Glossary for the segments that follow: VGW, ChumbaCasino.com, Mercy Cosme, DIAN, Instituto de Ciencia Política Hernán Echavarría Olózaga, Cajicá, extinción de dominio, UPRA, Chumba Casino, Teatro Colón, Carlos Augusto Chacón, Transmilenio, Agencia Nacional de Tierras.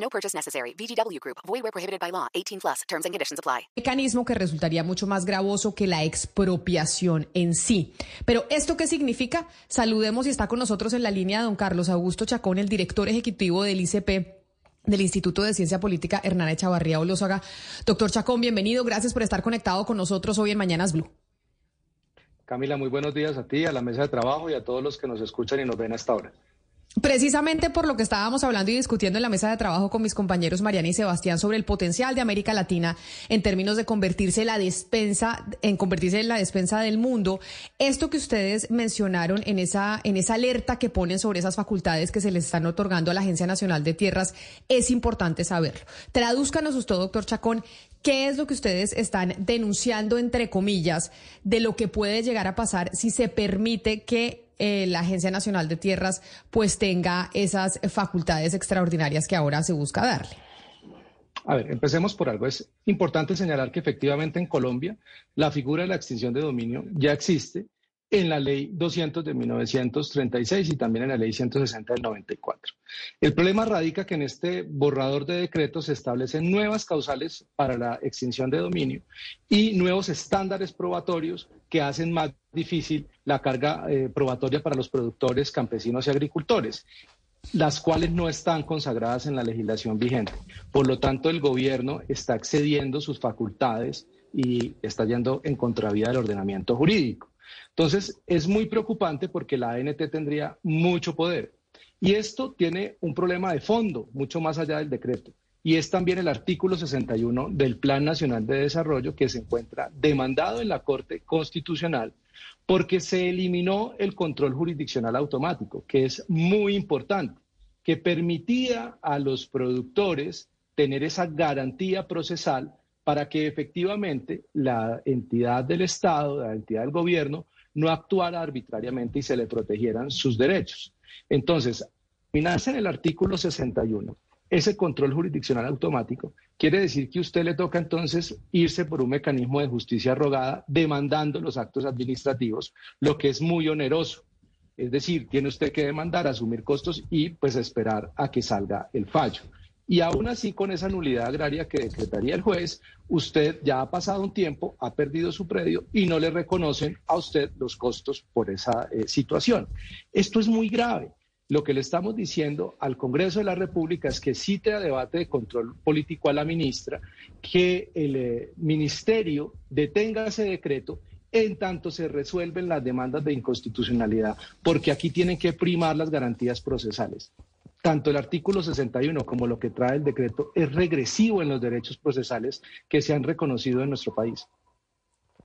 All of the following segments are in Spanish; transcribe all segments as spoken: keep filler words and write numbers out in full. No purchase necessary. V G W Group. Void where prohibited by law. eighteen plus. Terms and conditions apply. Mecanismo que resultaría mucho más gravoso que la expropiación en sí. Pero ¿esto qué significa? Saludemos y está con nosotros en la línea don Carlos Augusto Chacón, el director ejecutivo del I C P, del Instituto de Ciencia Política Hernán Echavarría Olózaga. Doctor Chacón, bienvenido. Gracias por estar conectado con nosotros hoy en Mañanas Blue. Camila, muy buenos días a ti, a la mesa de trabajo y a todos los que nos escuchan y nos ven hasta ahora. Precisamente por lo que estábamos hablando y discutiendo en la mesa de trabajo con mis compañeros Mariana y Sebastián sobre el potencial de América Latina en términos de convertirse la despensa, en convertirse en la despensa del mundo, esto que ustedes mencionaron en esa, en esa alerta que ponen sobre esas facultades que se les están otorgando a la Agencia Nacional de Tierras, es importante saberlo. Tradúzcanos usted, doctor Chacón, ¿qué es lo que ustedes están denunciando, entre comillas, de lo que puede llegar a pasar si se permite que Eh, la Agencia Nacional de Tierras pues tenga esas facultades extraordinarias que ahora se busca darle? A ver, empecemos por algo. Es importante señalar que efectivamente en Colombia la figura de la extinción de dominio ya existe en la ley doscientos de mil novecientos treinta y seis y también en la ley ciento sesenta del noventa y cuatro. El problema radica que en este borrador de decreto se establecen nuevas causales para la extinción de dominio y nuevos estándares probatorios que hacen más difícil la carga eh, probatoria para los productores, campesinos y agricultores, las cuales no están consagradas en la legislación vigente. Por lo tanto, el gobierno está excediendo sus facultades y está yendo en contravía del ordenamiento jurídico. Entonces, es muy preocupante porque la A N T tendría mucho poder. Y esto tiene un problema de fondo, mucho más allá del decreto. Y es también el artículo sesenta y uno del Plan Nacional de Desarrollo que se encuentra demandado en la Corte Constitucional porque se eliminó el control jurisdiccional automático, que es muy importante, que permitía a los productores tener esa garantía procesal para que efectivamente la entidad del Estado, la entidad del gobierno, no actuara arbitrariamente y se le protegieran sus derechos. Entonces, nace en el artículo sesenta y uno, ese control jurisdiccional automático, quiere decir que a usted le toca entonces irse por un mecanismo de justicia rogada demandando los actos administrativos, lo que es muy oneroso. Es decir, tiene usted que demandar, asumir costos y pues esperar a que salga el fallo. Y aún así, con esa nulidad agraria que decretaría el juez, usted ya ha pasado un tiempo, ha perdido su predio y no le reconocen a usted los costos por esa eh, situación. Esto es muy grave. Lo que le estamos diciendo al Congreso de la República es que cite a debate de control político a la ministra, que el eh, ministerio detenga ese decreto en tanto se resuelven las demandas de inconstitucionalidad, porque aquí tienen que primar las garantías procesales. Tanto el artículo sesenta y uno como lo que trae el decreto es regresivo en los derechos procesales que se han reconocido en nuestro país.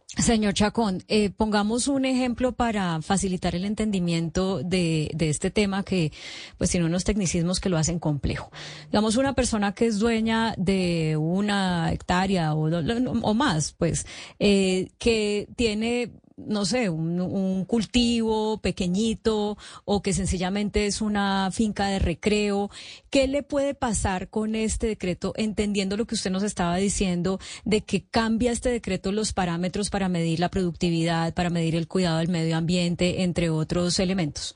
Señor Chacón, eh, pongamos un ejemplo para facilitar el entendimiento de, de este tema que pues tiene unos tecnicismos que lo hacen complejo. Digamos, una persona que es dueña de una hectárea o, o más, pues, eh, que tiene, no sé, un, un cultivo pequeñito o que sencillamente es una finca de recreo. ¿Qué le puede pasar con este decreto, entendiendo lo que usted nos estaba diciendo, de que cambia este decreto los parámetros para medir la productividad, para medir el cuidado del medio ambiente, entre otros elementos?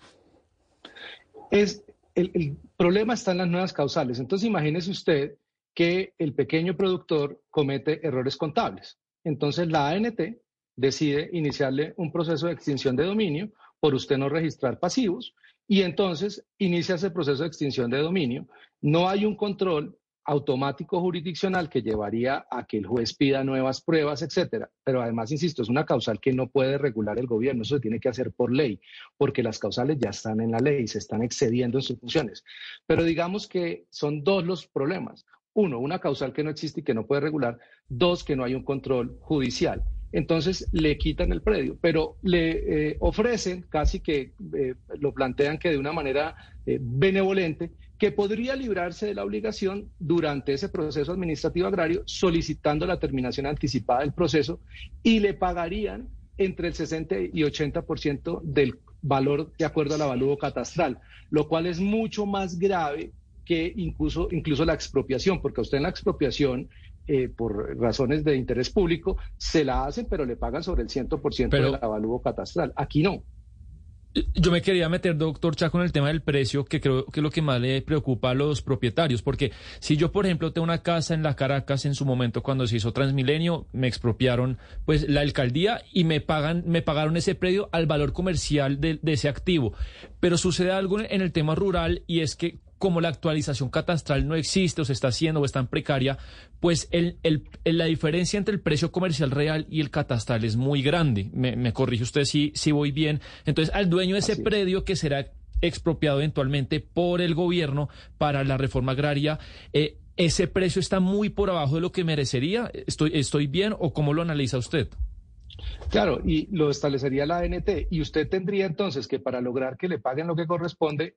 Es, el, el problema está en las nuevas causales. Entonces, imagínese usted que el pequeño productor comete errores contables. Entonces, la A N T decide iniciarle un proceso de extinción de dominio por usted no registrar pasivos y entonces inicia ese proceso de extinción de dominio. No hay un control automático jurisdiccional que llevaría a que el juez pida nuevas pruebas, etcétera. Pero además, insisto, es una causal que no puede regular el gobierno, eso se tiene que hacer por ley, porque las causales ya están en la ley, se están excediendo en sus funciones. Pero digamos que son dos los problemas. Uno, una causal que no existe y que no puede regular. Dos, que no hay un control judicial. Entonces le quitan el predio, pero le eh, ofrecen, casi que eh, lo plantean que de una manera eh, benevolente, que podría librarse de la obligación durante ese proceso administrativo agrario solicitando la terminación anticipada del proceso y le pagarían entre el sesenta y ochenta por ciento del valor de acuerdo al avalúo catastral, lo cual es mucho más grave que incluso, incluso la expropiación, porque usted en la expropiación, eh, por razones de interés público, se la hacen, pero le pagan sobre el cien por ciento pero... del avalúo catastral. Aquí no. Yo me quería meter, doctor Chacón, en el tema del precio, que creo que es lo que más le preocupa a los propietarios, porque si yo, por ejemplo, tengo una casa en la Caracas, en su momento cuando se hizo Transmilenio, me expropiaron pues la alcaldía y me pagan, me pagaron ese predio al valor comercial de, de ese activo. Pero sucede algo en el tema rural, y es que como la actualización catastral no existe, o se está haciendo, o es tan precaria, pues el, el, la diferencia entre el precio comercial real y el catastral es muy grande. Me, me corrige usted si, si voy bien. Entonces, al dueño de ese Así predio es. que será expropiado eventualmente por el gobierno para la reforma agraria, eh, ¿ese precio está muy por abajo de lo que merecería? ¿Estoy, estoy bien, o cómo lo analiza usted? Claro, y lo establecería la A N T. Y usted tendría entonces que, para lograr que le paguen lo que corresponde,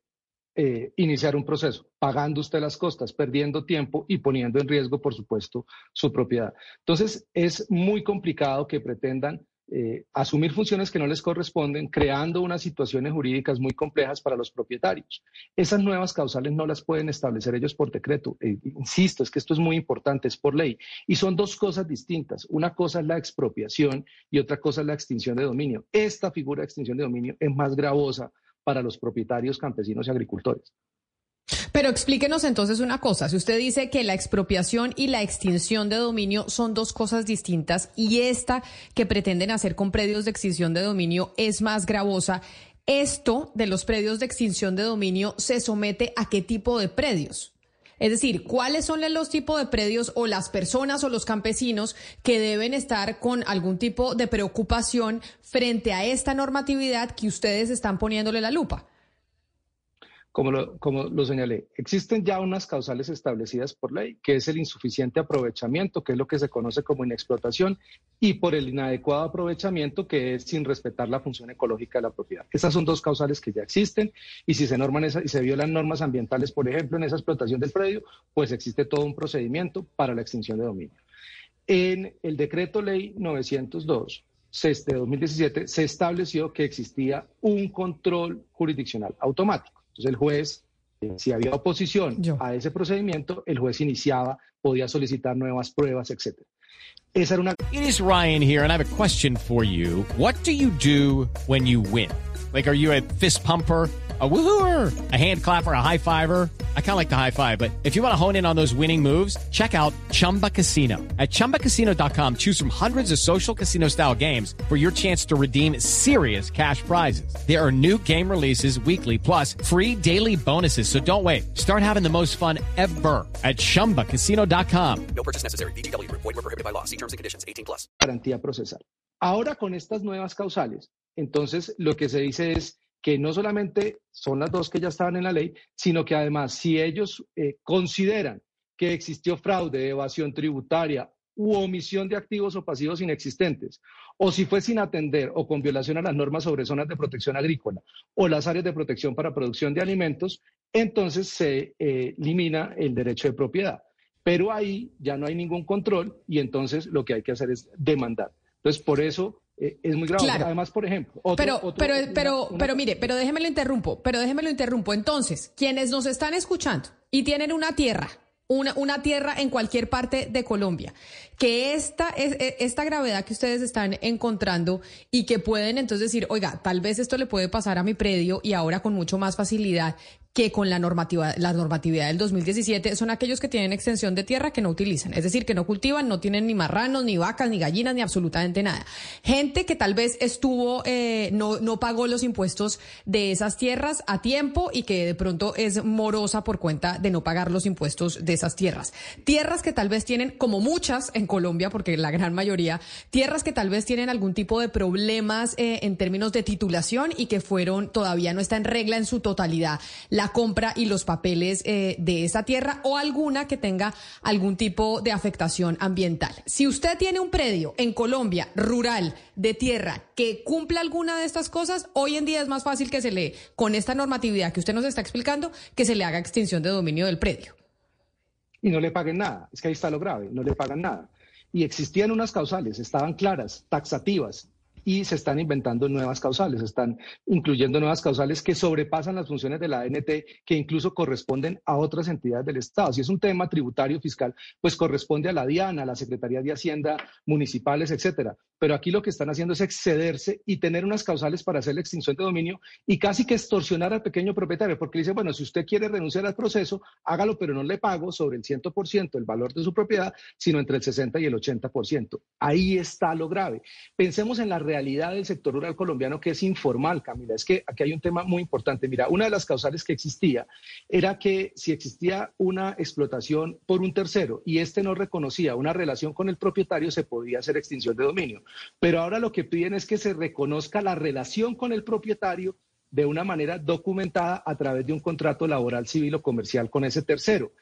Eh, iniciar un proceso, pagando usted las costas, perdiendo tiempo y poniendo en riesgo, por supuesto, su propiedad. Entonces, es muy complicado que pretendan eh, asumir funciones que no les corresponden, creando unas situaciones jurídicas muy complejas para los propietarios. Esas nuevas causales no las pueden establecer ellos por decreto. Eh, insisto, es que esto es muy importante, es por ley. Y son dos cosas distintas. Una cosa es la expropiación y otra cosa es la extinción de dominio. Esta figura de extinción de dominio es más gravosa para los propietarios, campesinos y agricultores. Pero explíquenos entonces una cosa. Si usted dice que la expropiación y la extinción de dominio son dos cosas distintas, y esta que pretenden hacer con predios de extinción de dominio es más gravosa, ¿esto de los predios de extinción de dominio se somete a qué tipo de predios? Es decir, ¿cuáles son los tipos de predios o las personas o los campesinos que deben estar con algún tipo de preocupación frente a esta normatividad que ustedes están poniéndole la lupa? Como lo, como lo señalé, existen ya unas causales establecidas por ley, que es el insuficiente aprovechamiento, que es lo que se conoce como inexplotación, y por el inadecuado aprovechamiento, que es sin respetar la función ecológica de la propiedad. Esas son dos causales que ya existen, y si se norman esa, y se violan normas ambientales, por ejemplo, en esa explotación del predio, pues existe todo un procedimiento para la extinción de dominio. En el decreto ley novecientos dos de dos mil diecisiete se estableció que existía un control jurisdiccional automático. Entonces el juez, si había oposición Yo. a ese procedimiento, el juez iniciaba, podía solicitar nuevas pruebas, etcétera. Esa era una... It is Ryan here, and I have a question for you. What do you do when you win? Like, are you a fist pumper, a woo-hooer, a hand clapper, a high-fiver? I kind of like the high-five, but if you want to hone in on those winning moves, check out Chumba Casino. At Chumba Casino dot com, choose from hundreds of social casino-style games for your chance to redeem serious cash prizes. There are new game releases weekly, plus free daily bonuses, so don't wait. Start having the most fun ever at Chumba Casino dot com. No purchase necessary. V G W. Void where prohibited by law. See terms and conditions. eighteen plus. Garantía procesal. Ahora, con estas nuevas causales, entonces lo que se dice es que no solamente son las dos que ya estaban en la ley, sino que además, si ellos eh, consideran que existió fraude, evasión tributaria u omisión de activos o pasivos inexistentes, o si fue sin atender o con violación a las normas sobre zonas de protección agrícola o las áreas de protección para producción de alimentos, entonces se eh, elimina el derecho de propiedad. Pero ahí ya no hay ningún control, y entonces lo que hay que hacer es demandar. Entonces, por eso... es muy grave. Claro. Además, por ejemplo... Otro, pero, otro, pero, una, pero, una... pero mire, pero déjeme lo interrumpo, pero déjeme lo interrumpo. Entonces, quienes nos están escuchando y tienen una tierra, una, una tierra en cualquier parte de Colombia, que esta, es, esta gravedad que ustedes están encontrando y que pueden entonces decir, oiga, tal vez esto le puede pasar a mi predio, y ahora con mucho más facilidad que con la normativa, la normatividad del dos mil diecisiete, son aquellos que tienen extensión de tierra que no utilizan, es decir, que no cultivan, no tienen ni marranos, ni vacas, ni gallinas, ni absolutamente nada. Gente que tal vez estuvo, eh, no, no pagó los impuestos de esas tierras a tiempo y que de pronto es morosa por cuenta de no pagar los impuestos de esas tierras. Tierras que tal vez tienen, como muchas en Colombia, porque la gran mayoría, tierras que tal vez tienen algún tipo de problemas eh, en términos de titulación y que fueron, todavía no está en regla en su totalidad. La la compra y los papeles eh, de esa tierra o alguna que tenga algún tipo de afectación ambiental. Si usted tiene un predio en Colombia rural de tierra que cumpla alguna de estas cosas, hoy en día es más fácil que se le, con esta normatividad que usted nos está explicando, que se le haga extinción de dominio del predio. Y no le paguen nada, es que ahí está lo grave, no le pagan nada. Y existían unas causales, estaban claras, taxativas, y se están inventando nuevas causales, están incluyendo nuevas causales que sobrepasan las funciones de la A N T, que incluso corresponden a otras entidades del Estado. Si es un tema tributario fiscal, pues corresponde a la DIAN, a la Secretaría de Hacienda, municipales, etcétera. Pero aquí lo que están haciendo es excederse y tener unas causales para hacer la extinción de dominio y casi que extorsionar al pequeño propietario, porque dice, bueno, si usted quiere renunciar al proceso, hágalo, pero no le pago sobre el ciento por ciento el valor de su propiedad, sino entre el sesenta y el ochenta por ciento. Ahí está lo grave. Pensemos en la realidad del sector rural colombiano, que es informal, Camila. Es que aquí hay un tema muy importante. Mira, una de las causales que existía era que si existía una explotación por un tercero y este no reconocía una relación con el propietario, se podía hacer extinción de dominio. Pero ahora lo que piden es que se reconozca la relación con el propietario de una manera documentada a través de un contrato laboral, civil o comercial con ese tercero.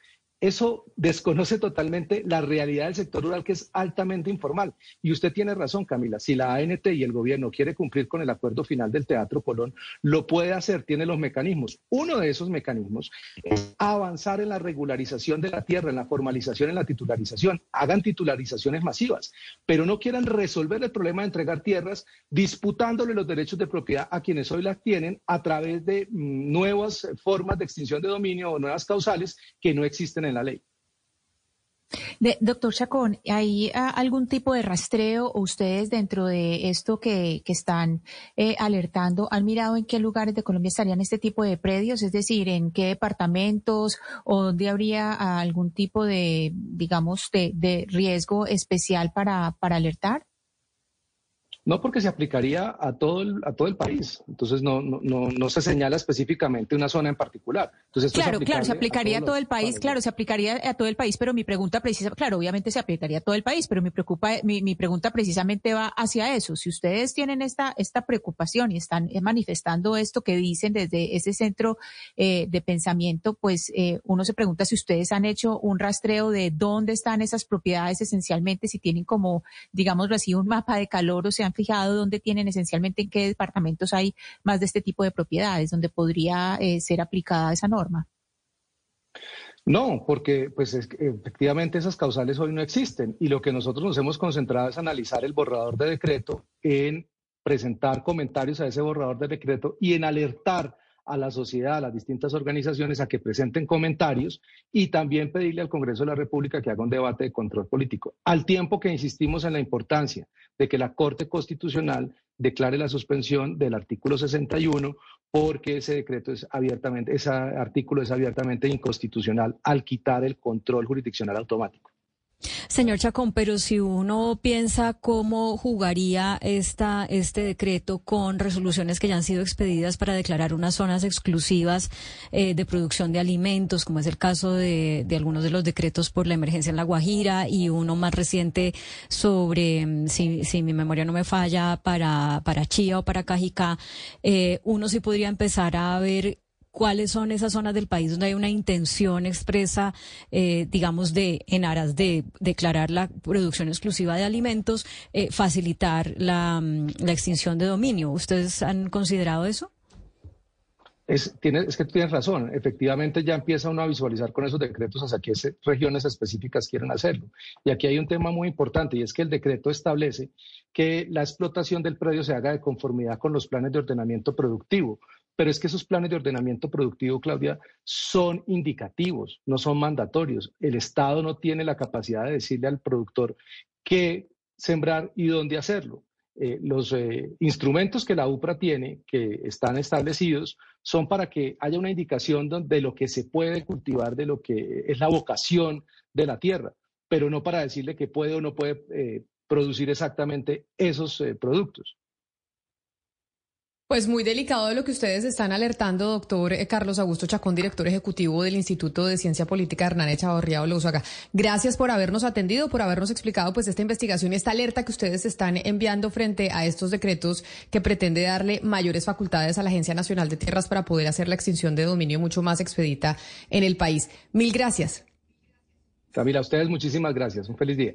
Eso desconoce totalmente la realidad del sector rural, que es altamente informal. Y usted tiene razón, Camila, si la A N T y el gobierno quiere cumplir con el acuerdo final del Teatro Colón, lo puede hacer, tiene los mecanismos. Uno de esos mecanismos es avanzar en la regularización de la tierra, en la formalización, en la titularización. Hagan titularizaciones masivas, pero no quieran resolver el problema de entregar tierras disputándole los derechos de propiedad a quienes hoy las tienen a través de nuevas formas de extinción de dominio o nuevas causales que no existen en la ley. De, doctor Chacón, ¿hay a, algún tipo de rastreo o ustedes dentro de esto que, que están eh, alertando han mirado en qué lugares de Colombia estarían este tipo de predios? Es decir, ¿en qué departamentos o dónde habría algún tipo de, digamos, de, de riesgo especial para, para alertar? No, porque se aplicaría a todo el, a todo el país. Entonces, no, no, no, no se señala específicamente una zona en particular. Entonces, esto claro, claro, se aplicaría a, a todo el país, países. Claro, se aplicaría a todo el país, pero mi pregunta precisa, claro, obviamente se aplicaría a todo el país, pero mi, preocupa, mi, mi pregunta precisamente va hacia eso. Si ustedes tienen esta, esta preocupación y están manifestando esto que dicen desde ese centro eh, de pensamiento, pues eh, uno se pregunta si ustedes han hecho un rastreo de dónde están esas propiedades esencialmente, si tienen como, digamos, así un mapa de calor o se han fijado dónde tienen esencialmente, en qué departamentos hay más de este tipo de propiedades donde podría eh, ser aplicada esa norma. No, porque pues es que efectivamente esas causales hoy no existen y lo que nosotros nos hemos concentrado es analizar el borrador de decreto, en presentar comentarios a ese borrador de decreto y en alertar a la sociedad, a las distintas organizaciones, a que presenten comentarios y también pedirle al Congreso de la República que haga un debate de control político, al tiempo que insistimos en la importancia de que la Corte Constitucional declare la suspensión del artículo sesenta y uno, porque ese decreto es abiertamente, ese artículo es abiertamente inconstitucional al quitar el control jurisdiccional automático. Señor Chacón, pero si uno piensa cómo jugaría esta, este decreto con resoluciones que ya han sido expedidas para declarar unas zonas exclusivas eh, de producción de alimentos, como es el caso de, de algunos de los decretos por la emergencia en La Guajira y uno más reciente sobre, si, si mi memoria no me falla, para, para Chía o para Cajicá, eh, uno sí podría empezar a ver ¿cuáles son esas zonas del país donde hay una intención expresa, eh, digamos, de en aras de declarar la producción exclusiva de alimentos, eh, facilitar la, la extinción de dominio? ¿Ustedes han considerado eso? Es, tiene, es que tienes razón, efectivamente ya empieza uno a visualizar con esos decretos hacia qué regiones específicas quieren hacerlo. Y aquí hay un tema muy importante y es que el decreto establece que la explotación del predio se haga de conformidad con los planes de ordenamiento productivo. Pero es que esos planes de ordenamiento productivo, Claudia, son indicativos, no son mandatorios. El Estado no tiene la capacidad de decirle al productor qué sembrar y dónde hacerlo. Eh, los eh, instrumentos que la UPRA tiene, que están establecidos, son para que haya una indicación de lo que se puede cultivar, de lo que es la vocación de la tierra, pero no para decirle que puede o no puede eh, producir exactamente esos eh, productos. Pues muy delicado lo que ustedes están alertando, doctor Carlos Augusto Chacón, director ejecutivo del Instituto de Ciencia Política Hernán Echavarría Olózaga. Gracias por habernos atendido, por habernos explicado pues esta investigación, esta alerta que ustedes están enviando frente a estos decretos que pretende darle mayores facultades a la Agencia Nacional de Tierras para poder hacer la extinción de dominio mucho más expedita en el país. Mil gracias. Samira, a ustedes muchísimas gracias. Un feliz día.